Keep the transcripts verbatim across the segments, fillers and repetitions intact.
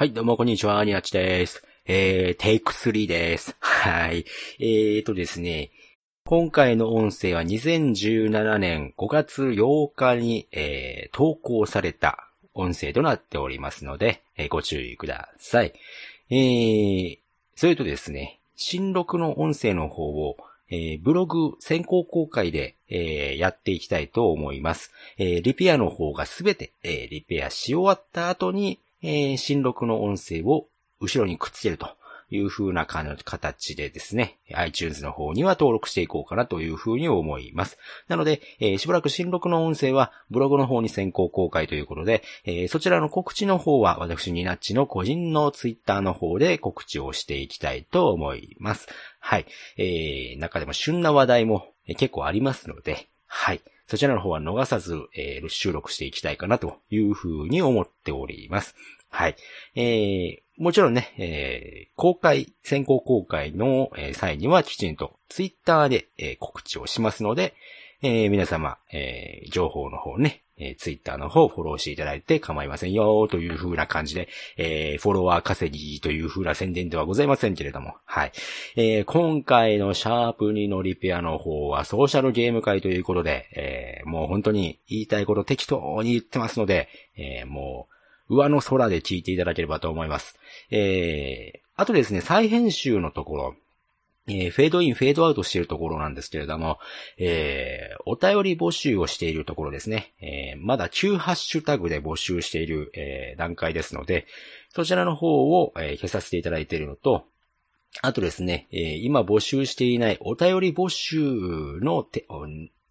はい、どうもこんにちは、アニアチです。えー、テイクスリーです。はい。えーとですね、今回の音声はにせんじゅうななねんごがつようかに、えー、投稿された音声となっておりますので、えー、ご注意ください。えー、それとですね、新録の音声の方を、えー、ブログ先行公開で、えー、やっていきたいと思います。えー、リペアの方がすべて、えー、リペアし終わった後に、えー、新録の音声を後ろにくっつけるという風な形でですね、iTunes の方には登録していこうかなという風に思います。なので、えー、しばらく新録の音声はブログの方に先行公開ということで、えー、そちらの告知の方は私ニナッチの個人の Twitter の方で告知をしていきたいと思います。はい。えー、中でも旬な話題も結構ありますので、はい。そちらの方は逃さず、えー、収録していきたいかなというふうに思っております。はい。えー、もちろんね、えー、公開、先行公開の際にはきちんとツイッターで、えー、告知をしますので、えー、皆様、えー、情報の方ね、えー、ツイッターの方をフォローしていただいて構いませんよというふうな感じで、えー、フォロワー稼ぎというふうな宣伝ではございませんけれども、はい。えー、今回のシャープにのリペアの方はソーシャルゲーム会ということで、えー、もう本当に言いたいこと適当に言ってますので、えー、もう上の空で聞いていただければと思います。えー、あとですね、再編集のところ、えー、フェードイン、フェードアウトしているところなんですけれども、えー、お便り募集をしているところですね。えー、まだきゅうハッシュタグで募集している、えー、段階ですので、そちらの方を、えー、消させていただいているのと、あとですね、えー、今募集していないお便り募集のて、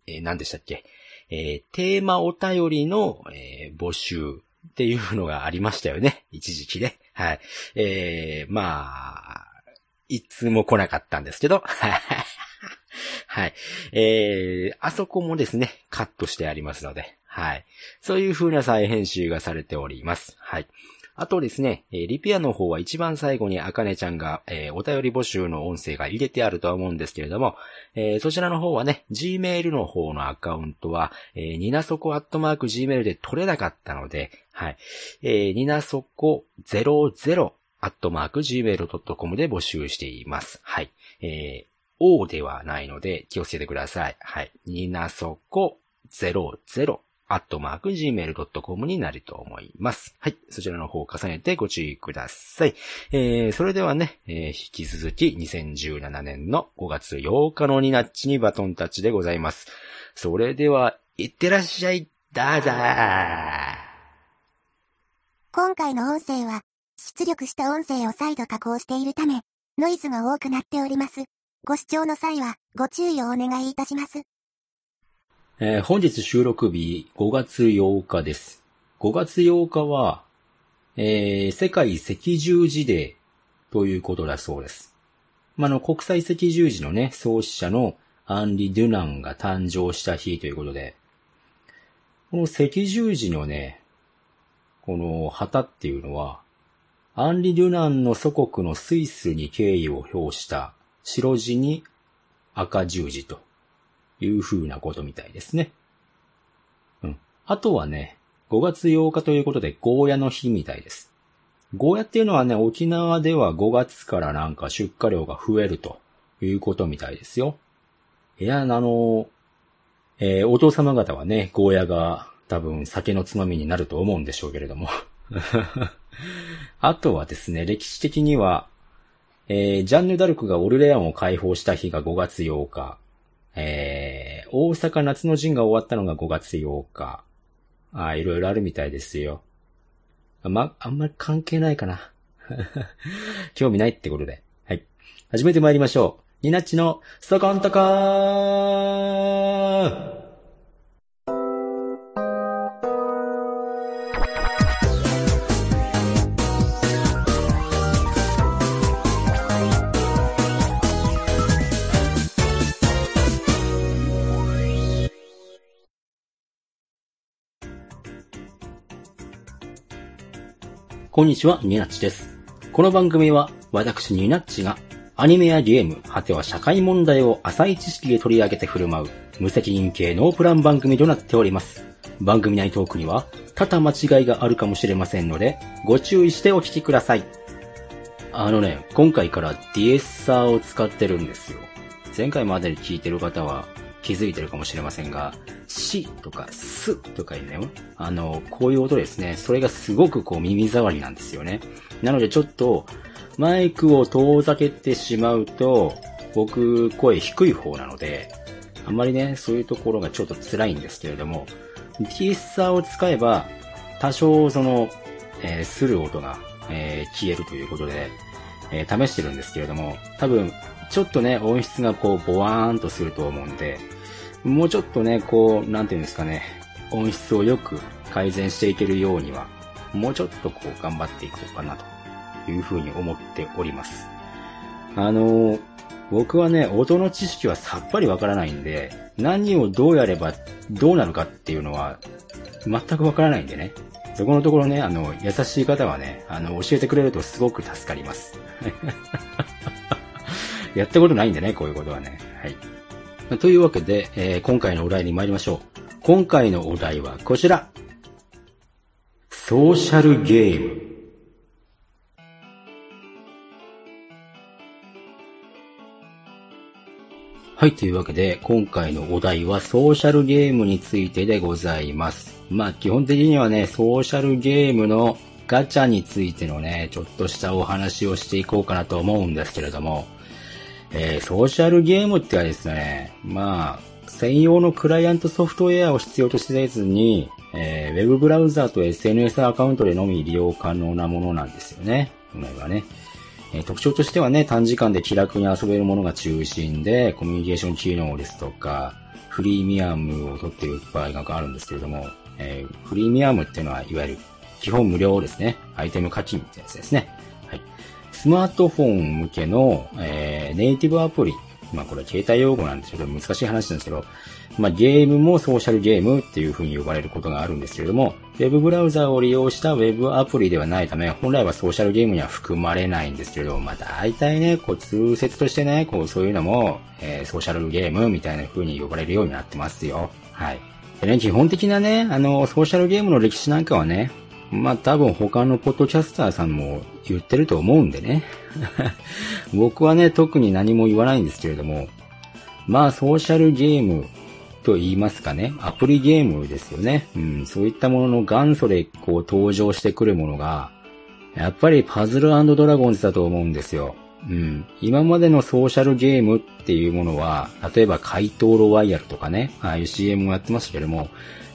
えー、何でしたっけ、えー、テーマお便りの、えー、募集っていうのがありましたよね。一時期ね。はい。えー、まあ、いつも来なかったんですけど。はい。えー、あそこもですね、カットしてありますので。はい。そういう風な再編集がされております。はい。あとですね、リペアの方は一番最後にあかねちゃんが、えー、お便り募集の音声が入れてあるとは思うんですけれども、えー、そちらの方はね、Gmail の方のアカウントは、えー、になそこ アットマークジーメール で取れなかったので、はい。えー、になそこゼロゼロアットマーク ジーメールドットコム で募集しています。はい。えー、O ではないので気をつけてください。はい。になそこゼロゼロアットマーク ジーメールドットコム になると思います。はい。そちらの方を重ねてご注意ください。えー、それではね、えー、引き続きにせんじゅうななねんのごがつようかのニナッチにバトンタッチでございます。それでは、いってらっしゃい、どうぞー。今回の音声は、出力した音声を再度加工しているため、ノイズが多くなっております。ご視聴の際は、ご注意をお願いいたします。えー、本日収録日、ごがつようかです。ごがつようかは、えー、世界赤十字デーということだそうです。まあの、国際赤十字のね、創始者のアンリ・ドゥナンが誕生した日ということで、この赤十字のね、この旗っていうのは、アンリ・ドゥナンの祖国のスイスに敬意を表した白地に赤十字という風なことみたいですね。うん。あとはね、ごがつようかということでゴーヤの日みたいです。ゴーヤっていうのはね、沖縄ではごがつからなんか出荷量が増えるということみたいですよ。いや、あの、えー、お父様方はね、ゴーヤが多分酒のつまみになると思うんでしょうけれども。あとはですね、歴史的には、えー、ジャンヌ・ダルクがオルレアンを解放した日がごがつようか、えー、大阪夏の陣が終わったのがごがつようか、あ、いろいろあるみたいですよ。ま、あんまり関係ないかな。興味ないってことで。はい。始めて参りましょう。ニナッチのそこんとこー。こんにちは、ニナッチです。この番組は、私ニナッチが、アニメやゲーム、果ては社会問題を浅い知識で取り上げて振る舞う、無責任系ノープラン番組となっております。番組内トークには多々間違いがあるかもしれませんので、ご注意してお聞きください。あのね、今回からディエッサーを使ってるんですよ。前回までに聞いてる方は気づいてるかもしれませんが、シとかスとかいうね、あの、こういう音ですね。それがすごくこう耳障りなんですよね。なのでちょっとマイクを遠ざけてしまうと、僕声低い方なので、あんまりね、そういうところがちょっと辛いんですけれども、ディエッサーを使えば多少その、えー、する音が、えー、消えるということで、えー、試してるんですけれども、多分ちょっとね、音質がこうボワーンとすると思うんで、もうちょっとね、こう、なんていうんですかね、音質をよく改善していけるようには、もうちょっとこう頑張っていこうかなというふうに思っております。あのー、僕はね、音の知識はさっぱりわからないんで、何をどうやればどうなるかっていうのは全くわからないんでね、そこのところね、あの、優しい方はね、あの、教えてくれるとすごく助かります。やったことないんでね、こういうことはね。はい。というわけで、えー、今回のお題に参りましょう。今回のお題はこちら。ソーシャルゲーム。はい、というわけで、今回のお題はソーシャルゲームについてでございます。まあ、基本的にはね、ソーシャルゲームのガチャについてのね、ちょっとしたお話をしていこうかなと思うんですけれども、えー、ソーシャルゲームってはですね、まあ、専用のクライアントソフトウェアを必要とせずに、えー、ウェブブラウザーと エスエヌエス アカウントでのみ利用可能なものなんですよね。これはね、えー、特徴としてはね、短時間で気楽に遊べるものが中心で、コミュニケーション機能ですとか、フリーミアムを取っている場合があるんですけれども、えー、フリーミアムっていうのは、いわゆる基本無料ですね。アイテム課金ってやつですね。はい。スマートフォン向けの、えー、ネイティブアプリ。まあこれは携帯用語なんでちょっと難しい話なんですけど、まあゲームもソーシャルゲームっていう風に呼ばれることがあるんですけれども、ウェブブラウザを利用したウェブアプリではないため、本来はソーシャルゲームには含まれないんですけれど、まあ大体ね、こう通説としてね、こうそういうのも、えー、ソーシャルゲームみたいな風に呼ばれるようになってますよ。はい。でね、基本的なね、あの、ソーシャルゲームの歴史なんかはね、まあ多分他のポッドキャスターさんも言ってると思うんでね僕はね特に何も言わないんですけれども、まあソーシャルゲームと言いますかね、アプリゲームですよね。うん、そういったものの元祖でこう登場してくるものがやっぱりパズル&ドラゴンズだと思うんですよ。うん、今までのソーシャルゲームっていうものは、例えば怪盗ロワイヤルとかね、ああいう シーエム もやってましたけれども、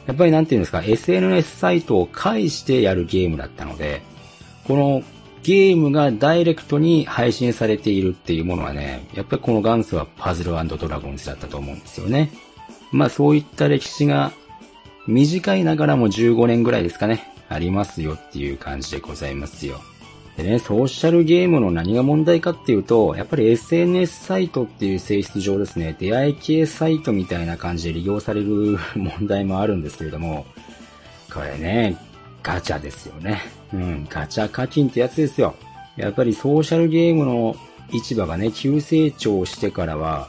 やっぱりなんていうんですか、エスエヌエス サイトを介してやるゲームだったので、このゲームがダイレクトに配信されているっていうものはね、やっぱりこの元祖はパズル&ドラゴンズだったと思うんですよね。まあそういった歴史が短いながらもじゅうごねんぐらいですかね、ありますよっていう感じでございますよ。でね、ソーシャルゲームの何が問題かっていうと、やっぱり エスエヌエス サイトっていう性質上ですね、出会い系サイトみたいな感じで利用される問題もあるんですけれども、これね、ガチャですよね。うん、ガチャ課金ってやつですよ。やっぱりソーシャルゲームの市場がね、急成長してからは、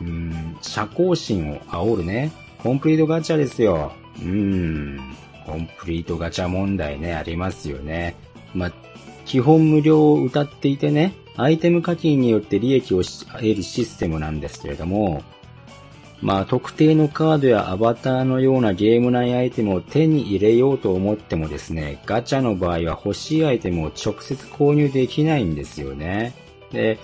うん、社交心を煽るね、コンプリートガチャですよ。うん、コンプリートガチャ問題ね、ありますよね。まあ基本無料を謳っていてね、アイテム課金によって利益を得るシステムなんですけれども、まあ特定のカードやアバターのようなゲーム内アイテムを手に入れようと思ってもですね、ガチャの場合は欲しいアイテムを直接購入できないんですよね。で、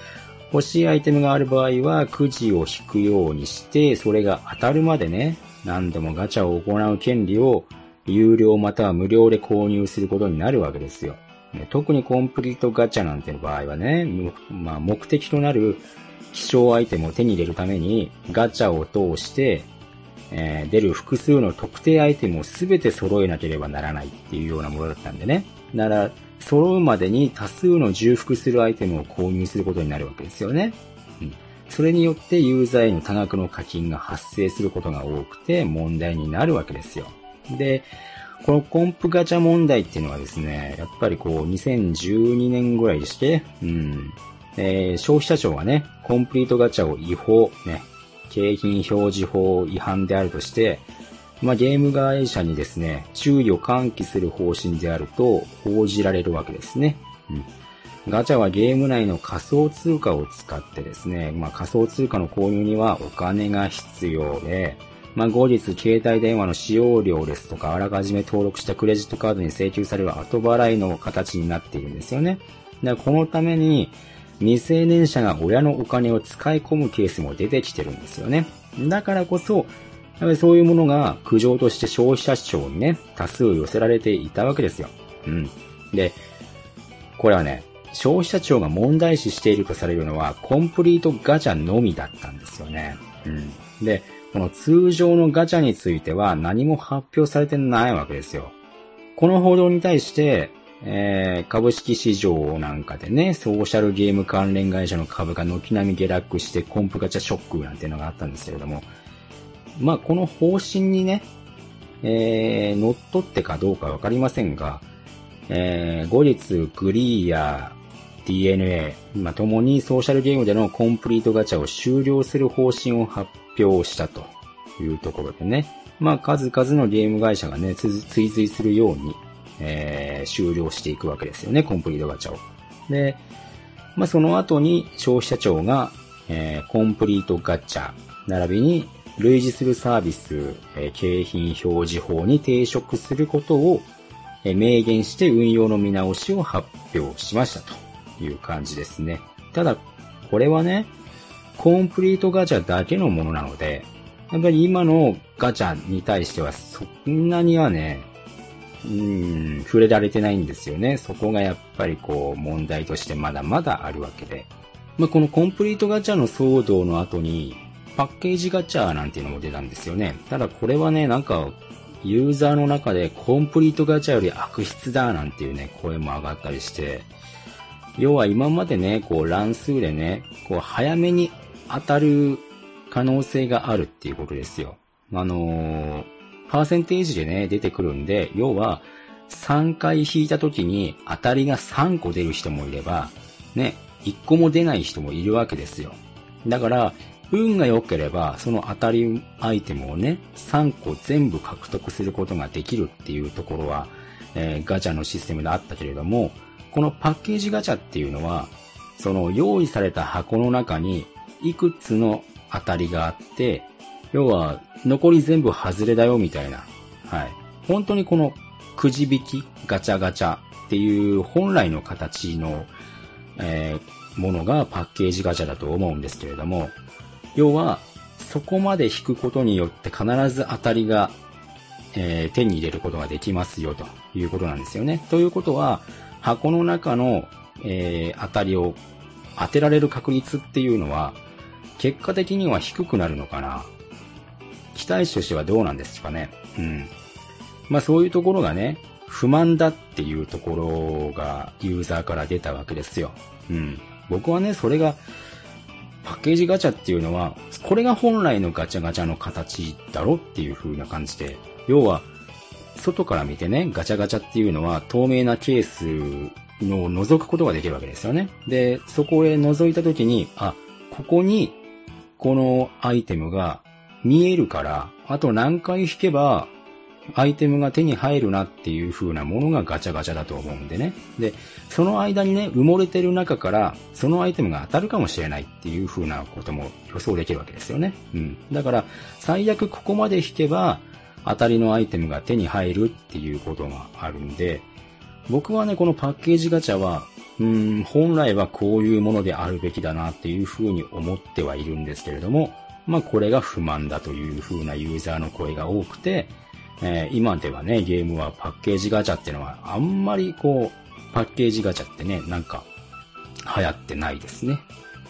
欲しいアイテムがある場合はくじを引くようにして、それが当たるまでね、何度もガチャを行う権利を有料または無料で購入することになるわけですよ。特にコンプリートガチャなんての場合はね、まあ、目的となる希少アイテムを手に入れるためにガチャを通して、えー、出る複数の特定アイテムを全て揃えなければならないっていうようなものだったんでね。なら揃うまでに多数の重複するアイテムを購入することになるわけですよね。うん、それによってユーザーへの多額の課金が発生することが多くて問題になるわけですよ。で、このコンプガチャ問題っていうのはですね、やっぱりこうにせんじゅうにねんぐらいでして、うんえー、消費者庁がね、コンプリートガチャを違法、ね、景品表示法違反であるとして、まあ、ゲーム会社にですね、注意を喚起する方針であると報じられるわけですね。うん、ガチャはゲーム内の仮想通貨を使ってですね、まあ、仮想通貨の購入にはお金が必要で、まあ、後日携帯電話の使用料ですとか、あらかじめ登録したクレジットカードに請求される後払いの形になっているんですよね。だからこのために未成年者が親のお金を使い込むケースも出てきてるんですよね。だからこそ、やはりそういうものが苦情として消費者庁にね、多数寄せられていたわけですよ。うん。で、これはね、消費者庁が問題視しているとされるのはコンプリートガチャのみだったんですよね。うん。で、この通常のガチャについては何も発表されてないわけですよ。この報道に対して、えー、株式市場なんかでね、ソーシャルゲーム関連会社の株が軒並み下落してコンプガチャショックなんていうのがあったんですけれども、まあこの方針にね、えー、乗っ取ってかどうかわかりませんが、えー、後日グリーや ディーエヌエー、まあ共にソーシャルゲームでのコンプリートガチャを終了する方針を発表表したというところでね、まあ数々のゲーム会社がね、追随するように、えー、終了していくわけですよね、コンプリートガチャを。で、まあその後に消費者庁が、えー、コンプリートガチャ並びに類似するサービス、えー、景品表示法に抵触することを、えー、明言して運用の見直しを発表しましたという感じですね。ただこれはね、コンプリートガチャだけのものなので、やっぱり今のガチャに対してはそんなにはね、うーん、触れられてないんですよね。そこがやっぱりこう問題としてまだまだあるわけで。まあ、このコンプリートガチャの騒動の後にパッケージガチャなんていうのも出たんですよね。ただこれはね、なんかユーザーの中でコンプリートガチャより悪質だなんていうね、声も上がったりして、要は今までね、こう乱数でね、こう早めに当たる可能性があるっていうことですよ。あのー、パーセンテージでね、出てくるんで、要は、さんかい引いた時に当たりがさんこ出る人もいれば、ね、いっこも出ない人もいるわけですよ。だから、運が良ければ、その当たりアイテムをね、さんこ全部獲得することができるっていうところは、えー、ガチャのシステムであったけれども、このパッケージガチャっていうのは、その用意された箱の中に、いくつの当たりがあって、要は残り全部外れだよみたいな。はい。本当にこのくじ引きガチャガチャっていう本来の形の、えー、ものがパッケージガチャだと思うんですけれども、要はそこまで引くことによって必ず当たりが、えー、手に入れることができますよということなんですよね。ということは箱の中の、えー、当たりを当てられる確率っていうのは結果的には低くなるのかな。期待値としてはどうなんですかね。うん。まあそういうところがね、不満だっていうところがユーザーから出たわけですよ。うん。僕はね、それが、パッケージガチャっていうのは、これが本来のガチャガチャの形だろっていう風な感じで、要は、外から見てね、ガチャガチャっていうのは透明なケースを覗くことができるわけですよね。で、そこへ覗いたときに、あ、ここに、このアイテムが見えるから、あと何回引けばアイテムが手に入るなっていう風なものがガチャガチャだと思うんでね。で、その間にね、埋もれてる中からそのアイテムが当たるかもしれないっていう風なことも予想できるわけですよね。うん。だから、最悪ここまで引けば当たりのアイテムが手に入るっていうことがあるんで、僕はね、このパッケージガチャは、うーん、本来はこういうものであるべきだなっていうふうに思ってはいるんですけれども、まあこれが不満だというふうなユーザーの声が多くて、えー、今ではね、ゲームはパッケージガチャってのはあんまりこう、パッケージガチャってね、なんか流行ってないですね。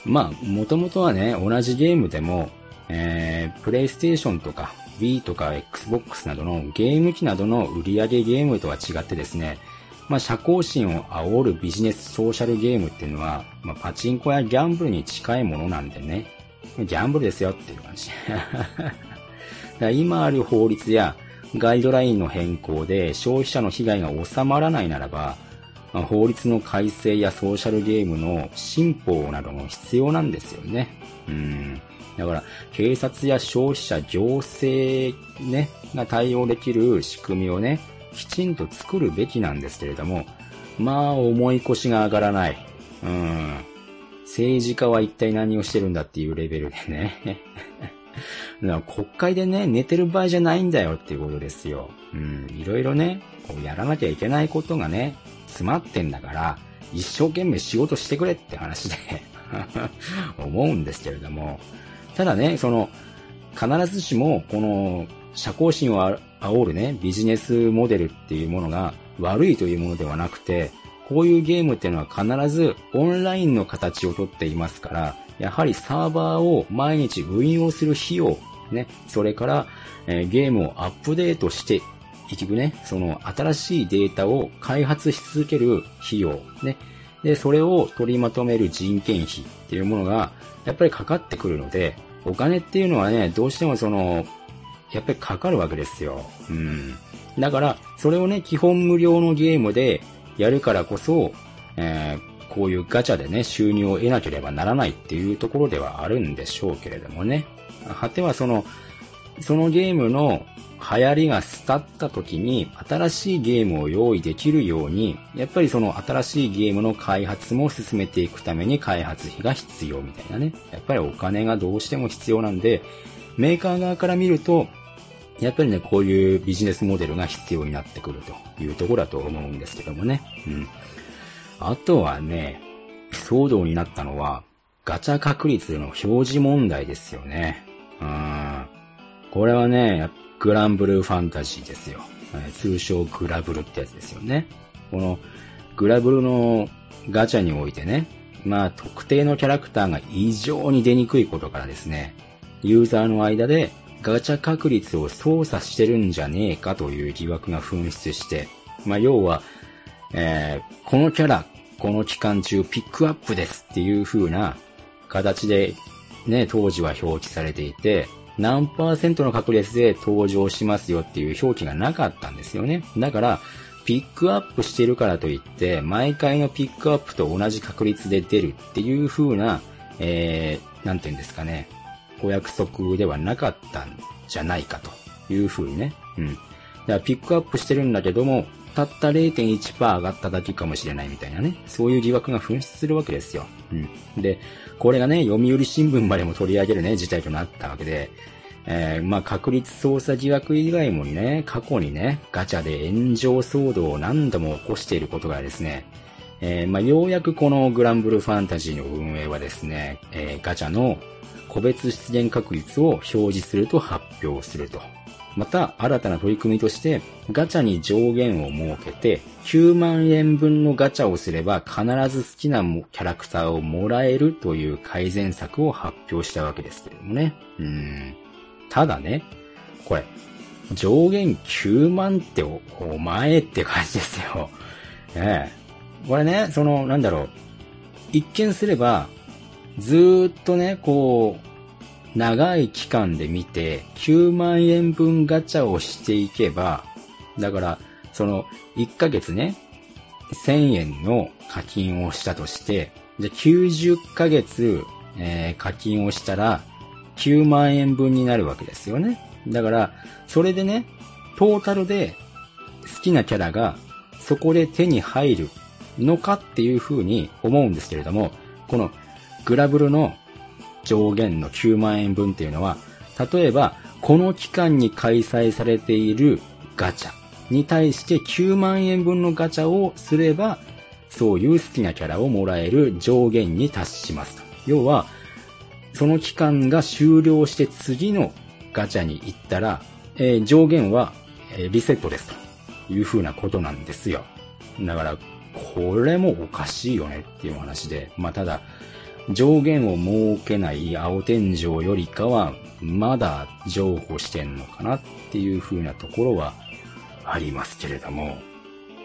まあもともとはね、同じゲームでも、えー、PlayStation とか Wii とか Xbox などのゲーム機などの売り上げゲームとは違ってですね、まあ、社交心を煽るビジネスソーシャルゲームっていうのは、まあ、パチンコやギャンブルに近いものなんでね。ギャンブルですよっていう感じ。今ある法律やガイドラインの変更で消費者の被害が収まらないならば、法律の改正やソーシャルゲームの新法なども必要なんですよね。うん。だから、警察や消費者、行政ね、が対応できる仕組みをね、きちんと作るべきなんですけれども、まあ、重い腰が上がらない。うん。政治家は一体何をしてるんだっていうレベルでね。だから国会でね、寝てる場合じゃないんだよっていうことですよ。うん。いろいろね、こうやらなきゃいけないことがね、詰まってんだから、一生懸命仕事してくれって話で、思うんですけれども。ただね、その、必ずしも、この、社交心を煽るね、ビジネスモデルっていうものが悪いというものではなくて、こういうゲームっていうのは必ずオンラインの形をとっていますから、やはりサーバーを毎日運用する費用、ね、それから、えー、ゲームをアップデートして、結局ね、その新しいデータを開発し続ける費用、ね、で、それを取りまとめる人件費っていうものが、やっぱりかかってくるので、お金っていうのはね、どうしてもその、やっぱりかかるわけですよ。うん。だから、それをね、基本無料のゲームでやるからこそ、えー、こういうガチャでね、収入を得なければならないっていうところではあるんでしょうけれどもね。果てはその、そのゲームの流行りが廃った時に、新しいゲームを用意できるように、やっぱりその新しいゲームの開発も進めていくために開発費が必要みたいなね。やっぱりお金がどうしても必要なんで、メーカー側から見ると、やっぱりね、こういうビジネスモデルが必要になってくるというところだと思うんですけどもね。うん。あとはね、騒動になったのは、ガチャ確率の表示問題ですよね。うん。これはね、グランブルーファンタジーですよ。通称グラブルってやつですよね。この、グラブルのガチャにおいてね、まあ、特定のキャラクターが異常に出にくいことからですね、ユーザーの間で、ガチャ確率を操作してるんじゃねえかという疑惑が噴出して、まあ、要は、えー、このキャラ、この期間中ピックアップですっていう風な形で、ね、当時は表記されていて、何パーセントの確率で登場しますよっていう表記がなかったんですよね。だから、ピックアップしてるからといって、毎回のピックアップと同じ確率で出るっていう風な、えー、なんていうんですかね。お約束ではなかったんじゃないかというふうにね。うん。だからピックアップしてるんだけども、たった ゼロ点いちパーセント 上がっただけかもしれないみたいなね。そういう疑惑が噴出するわけですよ。うん。で、これがね、読売新聞までも取り上げるね、事態となったわけで、えー、まあ、確率操作疑惑以外もね、過去にね、ガチャで炎上騒動を何度も起こしていることがですね、えー、まあ、ようやくこのグランブルファンタジーの運営はですね、えー、ガチャの個別出現確率を表示すると発表すると。また、新たな取り組みとして、ガチャに上限を設けて、きゅうまんえんぶんのガチャをすれば必ず好きなキャラクターをもらえるという改善策を発表したわけですけれどもね。うーん。ただね、これ、上限きゅうまんってお、お前って感じですよ。ねえ。これね、その、なんだろう。一見すれば、ずーっとね、こう、長い期間で見て、きゅうまんえんぶんガチャをしていけば、だから、その、いっかげつね、せんえんの課金をしたとして、じゃあきゅうじゅっかげつ、えー、課金をしたら、きゅうまんえんぶんになるわけですよね。だから、それでね、トータルで好きなキャラが、そこで手に入るのかっていう風に思うんですけれども、この、グラブルの上限のきゅうまんえんぶんっていうのは、例えばこの期間に開催されているガチャに対してきゅうまんえんぶんのガチャをすれば、そういう好きなキャラをもらえる上限に達しますと。要は、その期間が終了して次のガチャに行ったら、えー、上限はリセットですというふうなことなんですよ。だから、これもおかしいよねっていう話で、まあただ、上限を設けない青天井よりかは、まだ譲歩してんのかなっていう風なところはありますけれども。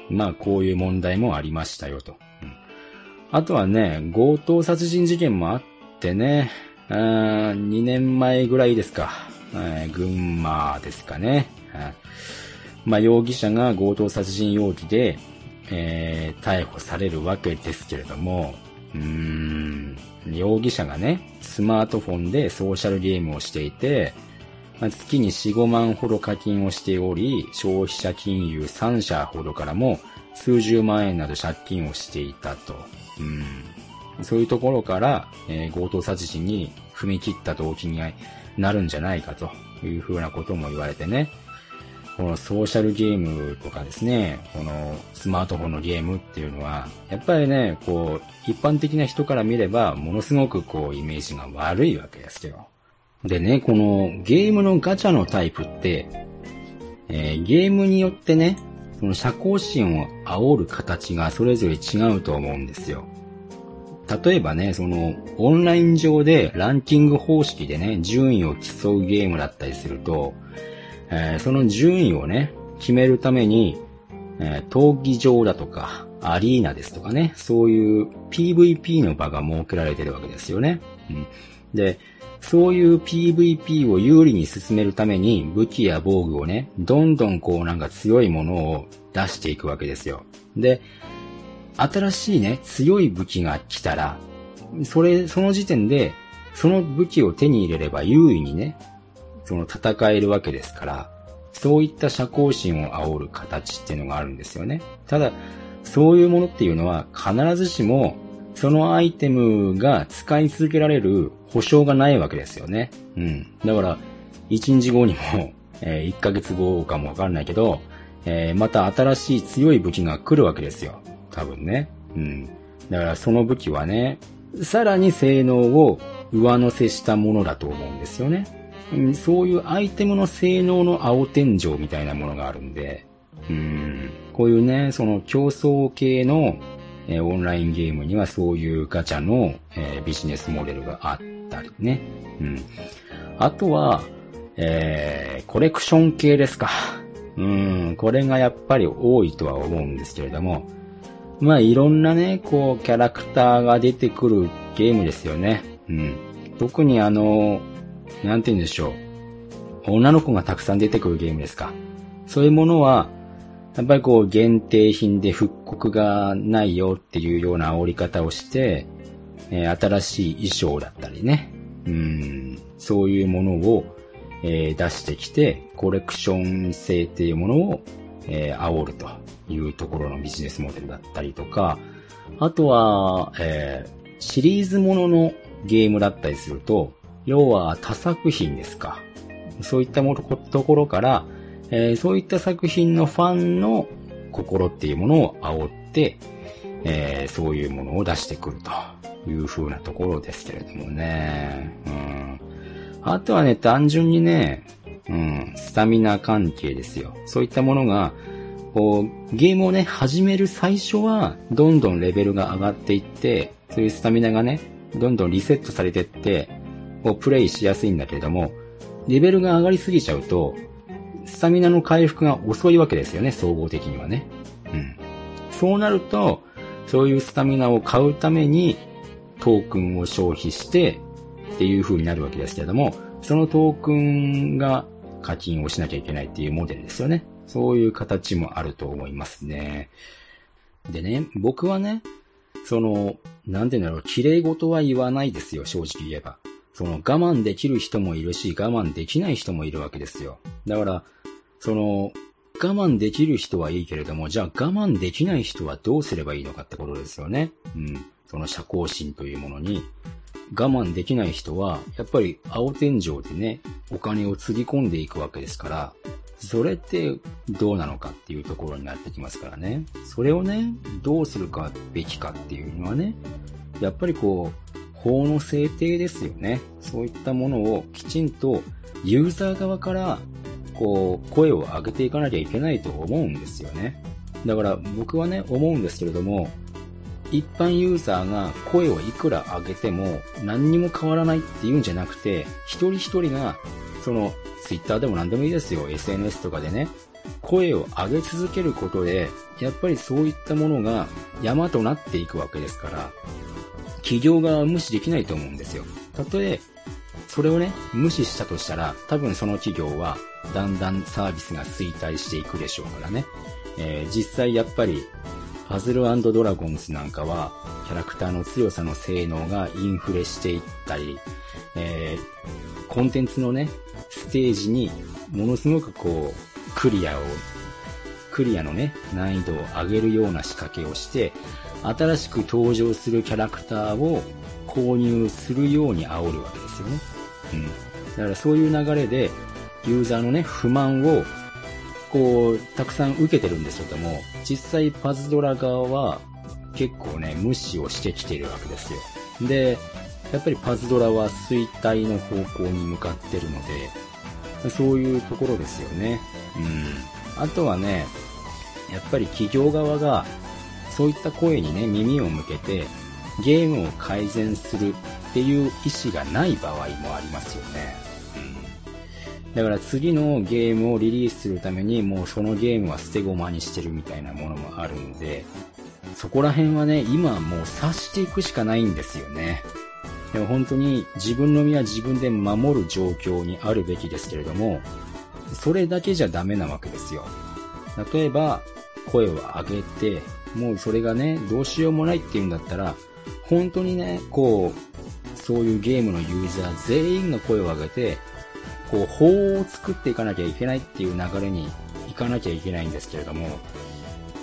まあ、こういう問題もありましたよと。うん、あとはね、強盗殺人事件もあってね、あーにねんまえぐらいですか。えー、群馬ですかね。まあ、容疑者が強盗殺人容疑で、えー、逮捕されるわけですけれども、うーん、容疑者がね、スマートフォンでソーシャルゲームをしていて、月によん、ごまんほど課金をしており、消費者金融さん社ほどからも数十万円など借金をしていたと。うん、そういうところから、えー、強盗殺人に踏み切った動機になるんじゃないかというふうなことも言われてね、このソーシャルゲームとかですね、このスマートフォンのゲームっていうのは、やっぱりね、こう、一般的な人から見れば、ものすごくこう、イメージが悪いわけですけど。でね、このゲームのガチャのタイプって、えー、ゲームによってね、その社交心を煽る形がそれぞれ違うと思うんですよ。例えばね、そのオンライン上でランキング方式でね、順位を競うゲームだったりすると、えー、その順位をね、決めるために、えー、闘技場だとかアリーナですとかね、そういう ピーブイピー の場が設けられてるわけですよね。うん、で、そういう ピーブイピー を有利に進めるために武器や防具をね、どんどんこうなんか強いものを出していくわけですよ。で、新しいね、強い武器が来たら、それ、その時点で、その武器を手に入れれば優位にね、その戦えるわけですから、そういった社交心を煽る形っていうのがあるんですよね。ただ、そういうものっていうのは必ずしも、そのアイテムが使い続けられる保証がないわけですよね。うん。だから、いちにちごにも、えー、いっかげつごかもわかんないけど、えー、また新しい強い武器が来るわけですよ。多分ね。うん。だからその武器はね、さらに性能を上乗せしたものだと思うんですよね。うん、そういうアイテムの性能の青天井みたいなものがあるんで、うん。こういうね、その競争系のえー、オンラインゲームにはそういうガチャの、えー、ビジネスモデルがあったりね。うん。あとは、えー、コレクション系ですか。うん。これがやっぱり多いとは思うんですけれども。まあいろんなね、こう、キャラクターが出てくるゲームですよね。うん。特にあの、なんて言うんでしょう。女の子がたくさん出てくるゲームですか。そういうものは、やっぱりこう限定品で復刻がないよっていうような煽り方をして、えー、新しい衣装だったりね、うーん、そういうものを、えー、出してきて、コレクション性っていうものを、えー、煽るというところのビジネスモデルだったりとか、あとは、えー、シリーズもののゲームだったりすると、要は他作品ですか。そういったものところから、えー、そういった作品のファンの心っていうものを煽って、えー、そういうものを出してくるという風なところですけれどもね。うん、あとはね、単純にね、うん、スタミナ関係ですよ。そういったものがこう、ゲームをね、始める最初はどんどんレベルが上がっていって、そういうスタミナがね、どんどんリセットされていって、こうプレイしやすいんだけれども、レベルが上がりすぎちゃうと、スタミナの回復が遅いわけですよね、総合的にはね。うん。そうなると、そういうスタミナを買うために、トークンを消費して、っていう風になるわけですけれども、そのトークンが課金をしなきゃいけないっていうモデルですよね。そういう形もあると思いますね。でね、僕はね、その、なんて言うんだろう、綺麗事は言わないですよ、正直言えば。その我慢できる人もいるし、我慢できない人もいるわけですよ。だから、その、我慢できる人はいいけれども、じゃあ我慢できない人はどうすればいいのかってことですよね。うん。その社交心というものに、我慢できない人は、やっぱり青天井でね、お金をつぎ込んでいくわけですから、それってどうなのかっていうところになってきますからね。それをね、どうするかべきかっていうのはね、やっぱりこう、法の制定ですよね。そういったものをきちんとユーザー側からこう声を上げていかなきゃいけないと思うんですよね。だから僕はね、思うんですけれども、一般ユーザーが声をいくら上げても何にも変わらないっていうんじゃなくて、一人一人がその Twitter でも何でもいいですよ、エスエヌエス とかでね、声を上げ続けることで、やっぱりそういったものが山となっていくわけですから、企業側は無視できないと思うんですよ。たとえ、それをね、無視したとしたら、多分その企業は、だんだんサービスが衰退していくでしょうからね。えー、実際やっぱり、パズル&ドラゴンズなんかはキャラクターの強さの性能がインフレしていったり、えー、コンテンツのねステージにものすごくこうクリアをクリアのね難易度を上げるような仕掛けをして、新しく登場するキャラクターを購入するように煽るわけですよね。うん、だからそういう流れでユーザーのね不満をこうたくさん受けてるんですけども、実際パズドラ側は結構ね無視をしてきてるわけですよ。でやっぱりパズドラは衰退の方向に向かってるので、そういうところですよね。うん、あとはねやっぱり企業側がそういった声にね耳を向けてゲームを改善するっていう意思がない場合もありますよね。うん、だから次のゲームをリリースするためにもうそのゲームは捨て駒にしてるみたいなものもあるので、そこら辺はね今もう察していくしかないんですよね。でも本当に自分の身は自分で守る状況にあるべきですけれども、それだけじゃダメなわけですよ。例えば声を上げてもうそれがねどうしようもないっていうんだったら、本当にねこうそういうゲームのユーザー全員が声を上げてこう法を作っていかなきゃいけないっていう流れにいかなきゃいけないんですけれども、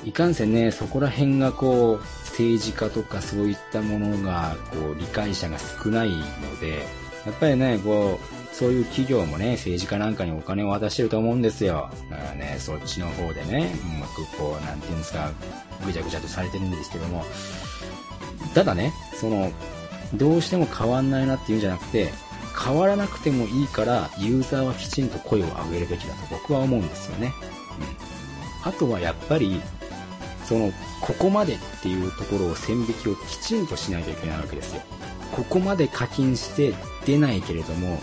いかんせんねそこら辺がこう政治家とかそういったものがこう理解者が少ないので、やっぱりねこうそういう企業もね政治家なんかにお金を渡してると思うんですよ。だからねそっちの方でねうまくこうなんていうんですかぐちゃぐちゃとされてるんですけども、ただねそのどうしても変わんないなっていうんじゃなくて、変わらなくてもいいからユーザーはきちんと声を上げるべきだと僕は思うんですよね。うん、あとはやっぱりそのここまでっていうところを線引きをきちんとしなきゃいけないわけですよ。ここまで課金して出ないけれども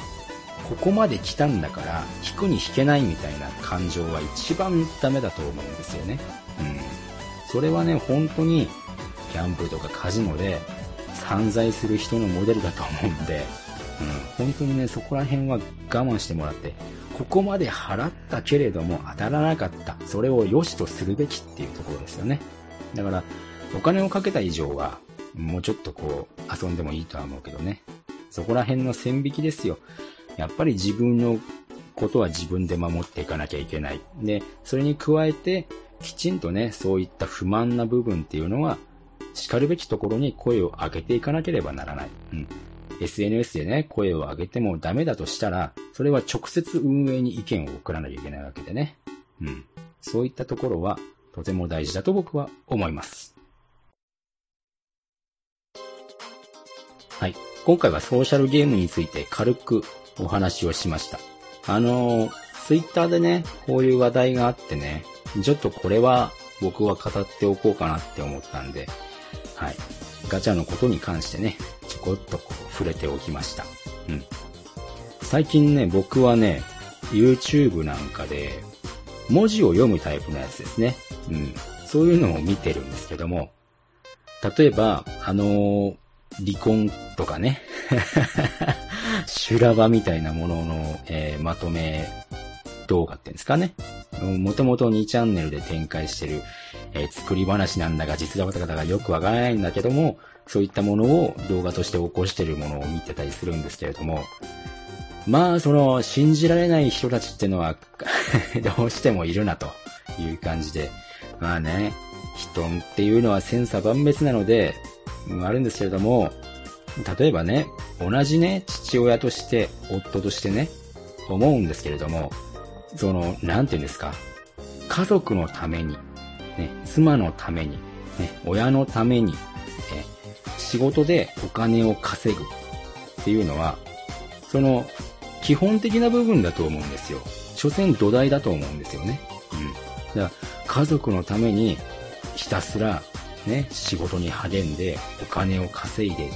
ここまで来たんだから引くに引けないみたいな感情は一番ダメだと思うんですよね。うん、それはね本当にギャンブルとかカジノで散財する人のモデルだと思うんで、うん、本当にねそこら辺は我慢してもらって、ここまで払ったけれども当たらなかった、それを良しとするべきっていうところですよね。だからお金をかけた以上はもうちょっとこう遊んでもいいとは思うけどね、そこら辺の線引きですよ。やっぱり自分のことは自分で守っていかなきゃいけないで、それに加えてきちんとねそういった不満な部分っていうのは叱るべきところに声を上げていかなければならない。うん、エスエヌエス でね、声を上げてもダメだとしたら、それは直接運営に意見を送らなきゃいけないわけでね。うん。そういったところはとても大事だと僕は思います。はい。今回はソーシャルゲームについて軽くお話をしました。あの、Twitter でね、こういう話題があってね、ちょっとこれは僕は語っておこうかなって思ったんで、はい、ガチャのことに関してねちょこっとこう触れておきました。うん、最近ね僕はね YouTube なんかで文字を読むタイプのやつですね、うん、そういうのを見てるんですけども、例えばあのー、離婚とかね修羅場みたいなものの、えー、まとめ動画ってんですかね、もともとにチャンネルで展開してる、えー、作り話なんだが実は方々がよくわからないんだけども、そういったものを動画として起こしてるものを見てたりするんですけれども、まあその信じられない人たちってのはどうしてもいるなという感じで、まあね人っていうのは千差万別なので、うん、あるんですけれども、例えばね同じね父親として夫としてね思うんですけれども、その、なんていうんですか、家族のために、ね、妻のために、ね、親のために、ね、仕事でお金を稼ぐっていうのは、その、基本的な部分だと思うんですよ。所詮土台だと思うんですよね。うん。だから、家族のために、ひたすら、ね、仕事に励んで、お金を稼いで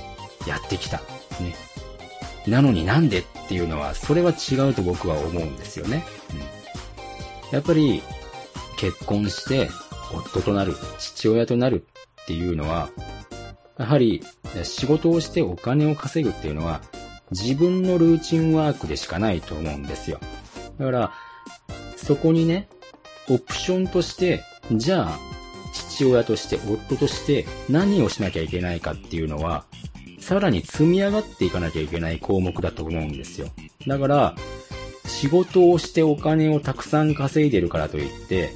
やってきた。ね。なのになんでっていうのは、それは違うと僕は思うんですよね。うん、やっぱり、結婚して、夫となる、父親となるっていうのは、やはり、仕事をしてお金を稼ぐっていうのは、自分のルーチンワークでしかないと思うんですよ。だから、そこにね、オプションとして、じゃあ、父親として夫として何をしなきゃいけないかっていうのは、さらに積み上がっていかなきゃいけない項目だと思うんですよ。だから、仕事をしてお金をたくさん稼いでるからといって、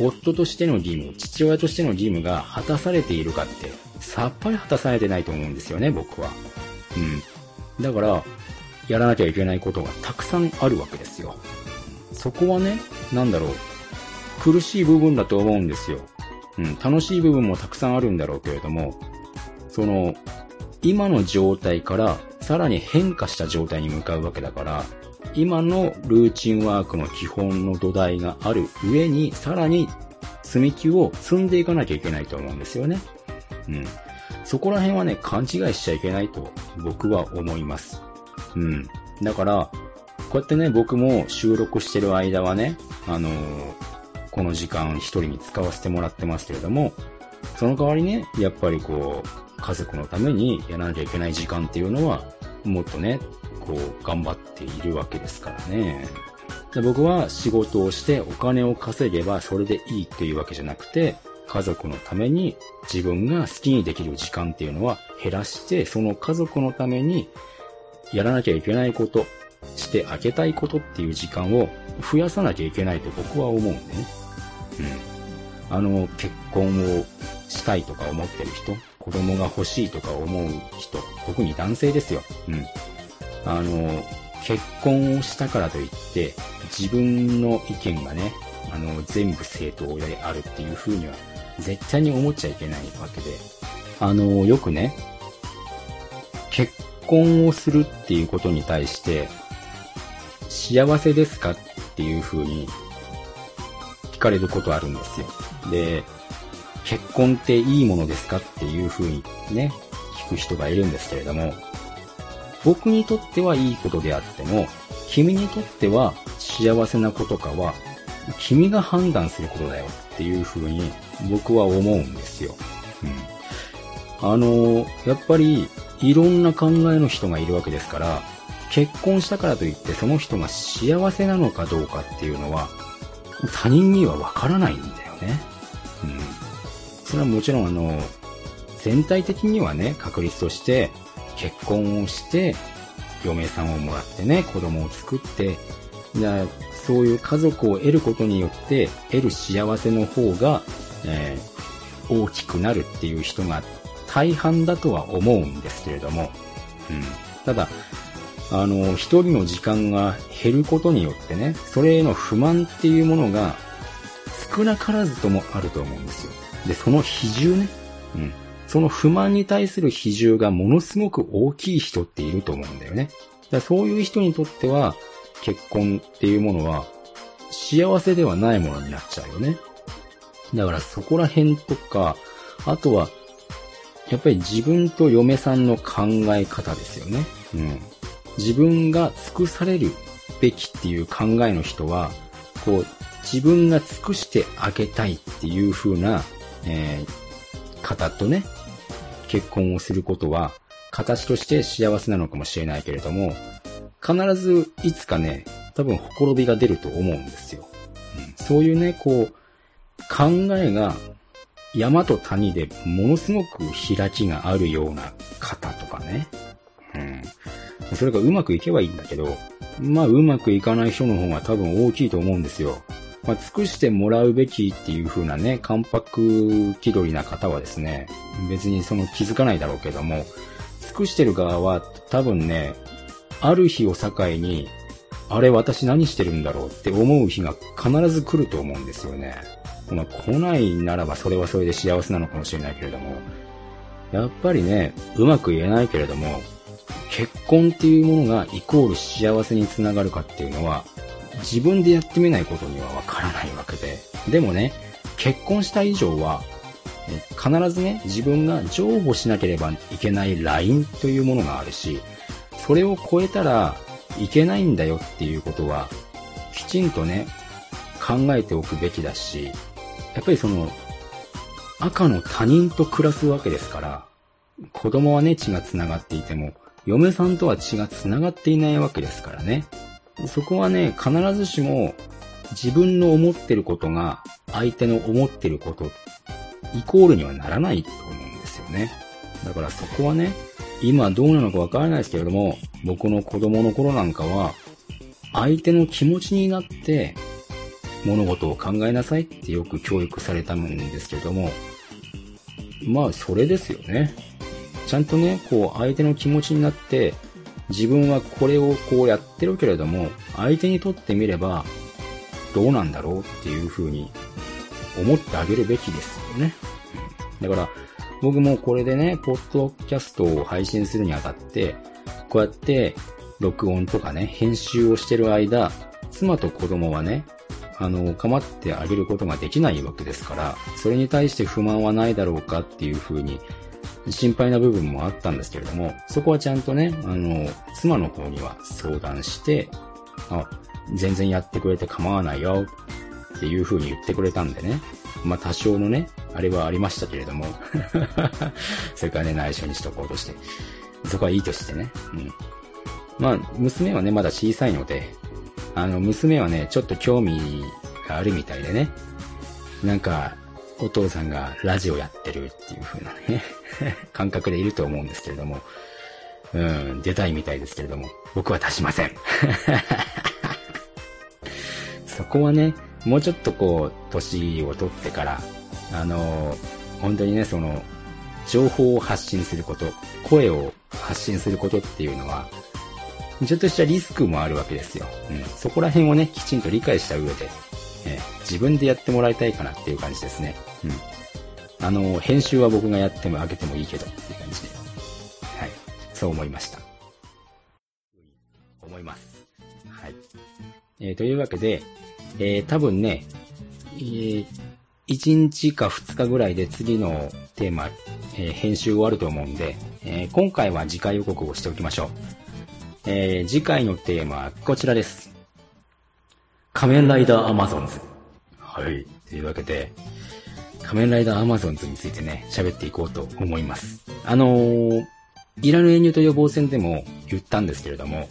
夫としての義務、父親としての義務が果たされているかって、さっぱり果たされてないと思うんですよね、僕は。うん。だから、やらなきゃいけないことがたくさんあるわけですよ。そこはね、なんだろう、苦しい部分だと思うんですよ。うん、楽しい部分もたくさんあるんだろうけれども、その、今の状態からさらに変化した状態に向かうわけだから、今のルーチンワークの基本の土台がある上に、さらに積み木を積んでいかなきゃいけないと思うんですよね。うん。そこら辺はね、勘違いしちゃいけないと僕は思います。うん。だから、こうやってね、僕も収録してる間はね、あのー、この時間一人に使わせてもらってますけれども、その代わりね、やっぱりこう、家族のためにやらなきゃいけない時間っていうのは、もっとね、こう、頑張っているわけですからね。で、僕は仕事をしてお金を稼げばそれでいいっていうわけじゃなくて、家族のために自分が好きにできる時間っていうのは減らして、その家族のためにやらなきゃいけないこと、してあげたいことっていう時間を増やさなきゃいけないと僕は思うんでね。うん。あの、結婚をしたいとか思ってる人、子供が欲しいとか思う人、特に男性ですよ。うん。あの、結婚をしたからといって、自分の意見がね、あの、全部正当であるっていう風には、絶対に思っちゃいけないわけで。あの、よくね、結婚をするっていうことに対して、幸せですかっていう風に聞かれることあるんですよ。で、結婚っていいものですかっていう風にね、聞く人がいるんですけれども、僕にとってはいいことであっても、君にとっては幸せなことかは、君が判断することだよっていう風に僕は思うんですよ。うん。あの、やっぱりいろんな考えの人がいるわけですから、結婚したからといってその人が幸せなのかどうかっていうのは他人にはわからないんだよね。うん。それはもちろんあの、全体的にはね、確率として結婚をして、嫁さんをもらってね、子供を作って、そういう家族を得ることによって得る幸せの方が、えー、大きくなるっていう人が大半だとは思うんですけれども、うん。ただ、あの、一人の時間が減ることによってね、それへの不満っていうものが少なからずともあると思うんですよ。で、その比重ね、うん。その不満に対する比重がものすごく大きい人っていると思うんだよね。だからそういう人にとっては、結婚っていうものは幸せではないものになっちゃうよね。だからそこら辺とか、あとは、やっぱり自分と嫁さんの考え方ですよね。うん。自分が尽くされるべきっていう考えの人は、こう、自分が尽くしてあげたいっていう風な、えー、方とね、結婚をすることは、形として幸せなのかもしれないけれども、必ずいつかね、多分ほころびが出ると思うんですよ。うん、そういうね、こう、考えが山と谷でものすごく開きがあるような方とかね、うんそれがうまくいけばいいんだけど、まあうまくいかない人の方が多分大きいと思うんですよ。まあ尽くしてもらうべきっていう風なね、関白気取りな方はですね、別にその気づかないだろうけども、尽くしてる側は多分ね、ある日を境に、あれ私何してるんだろうって思う日が必ず来ると思うんですよね。まあ来ないならばそれはそれで幸せなのかもしれないけれども、やっぱりね、うまく言えないけれども、結婚っていうものがイコール幸せにつながるかっていうのは自分でやってみないことにはわからないわけで、でもね、結婚した以上は必ずね、自分が譲歩しなければいけないラインというものがあるし、それを超えたらいけないんだよっていうことはきちんとね、考えておくべきだし、やっぱりその赤の他人と暮らすわけですから、子供はね、血がつながっていても嫁さんとは血が繋がっていないわけですからね。そこはね、必ずしも自分の思ってることが相手の思ってることイコールにはならないと思うんですよね。だからそこはね、今どうなのかわからないですけれども、僕の子供の頃なんかは、相手の気持ちになって物事を考えなさいってよく教育されたんですけれども、まあそれですよね。ちゃんとね、こう相手の気持ちになって、自分はこれをこうやってるけれども、相手にとってみればどうなんだろうっていうふうに思ってあげるべきですよね。だから僕もこれでね、ポッドキャストを配信するにあたって、こうやって録音とかね、編集をしてる間、妻と子供はね、あの、構ってあげることができないわけですから、それに対して不満はないだろうかっていうふうに心配な部分もあったんですけれども、そこはちゃんとね、あの、妻の方には相談して、あ、全然やってくれて構わないよっていうふうに言ってくれたんでね、まあ多少のね、あれはありましたけれども、それからね、内緒にしとこうとして、そこはいいとしてね、うん。まあ、娘はね、まだ小さいので、あの、娘はね、ちょっと興味があるみたいでね、なんか、お父さんがラジオやってるっていう風なね、感覚でいると思うんですけれども、うん、出たいみたいですけれども、僕は出しません。そこはね、もうちょっとこう、年を取ってから、あの、本当にね、その、情報を発信すること、声を発信することっていうのは、ちょっとしたリスクもあるわけですよ。うん、そこら辺をね、きちんと理解した上で、えー、自分でやってもらいたいかなっていう感じですね。うん、あの、編集は僕がやってもあげてもいいけどっていう感じで。はい。そう思いました。思います。はい。えー、というわけで、えー、多分ね、えー、いちにちかふつかぐらいで次のテーマ、えー、編集終わると思うんで、えー、今回は次回予告をしておきましょう。えー、次回のテーマはこちらです。仮面ライダーアマゾンズ。はい。というわけで、仮面ライダーアマゾンズについてね、喋っていこうと思います。あのー、イランエニュート予防戦でも言ったんですけれども、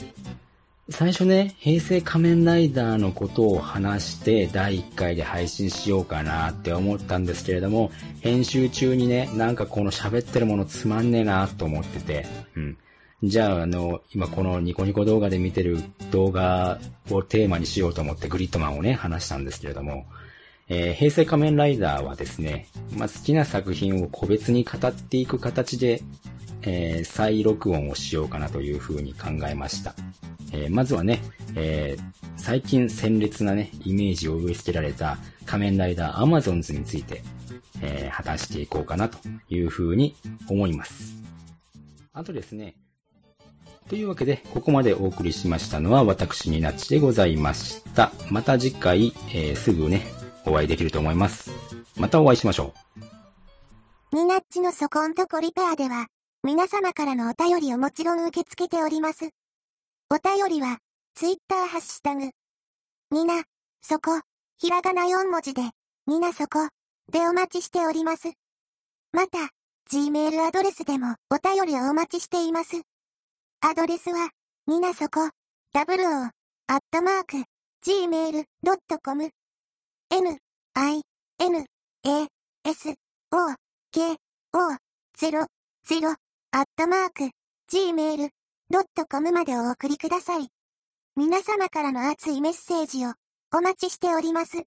最初ね、平成仮面ライダーのことを話してだいいっかいで配信しようかなって思ったんですけれども、編集中にね、なんかこの喋ってるものつまんねえなと思ってて、うん。じゃあ、あの、今このニコニコ動画で見てる動画をテーマにしようと思ってグリッドマンをね、話したんですけれども、えー、平成仮面ライダーはですね、まあ、好きな作品を個別に語っていく形で、えー、再録音をしようかなというふうに考えました。えー、まずはね、えー、最近鮮烈なね、イメージを植え付けられた仮面ライダーアマゾンズについて、えー、話していこうかなというふうに思います。あとですね、というわけで、ここまでお送りしましたのは私になっちでございました。また次回、えー、すぐね、お会いできると思います。またお会いしましょう。になっちのそこんとこリペアでは、皆様からのお便りをもちろん受け付けております。お便りは、ツイッターハッシュタグ、にな、そこ、ひらがなよん文字で、になそこ、でお待ちしております。また、Gmail アドレスでもお便りをお待ちしています。アドレスは、になそこ、ダブリューオー アットマーク ジーメール ドットコム、エヌ アイ エヌ エー エス オー ケー オー ゼロ ゼロ アットマーク、ジーメール ドットコム までお送りください。皆様からの熱いメッセージをお待ちしております。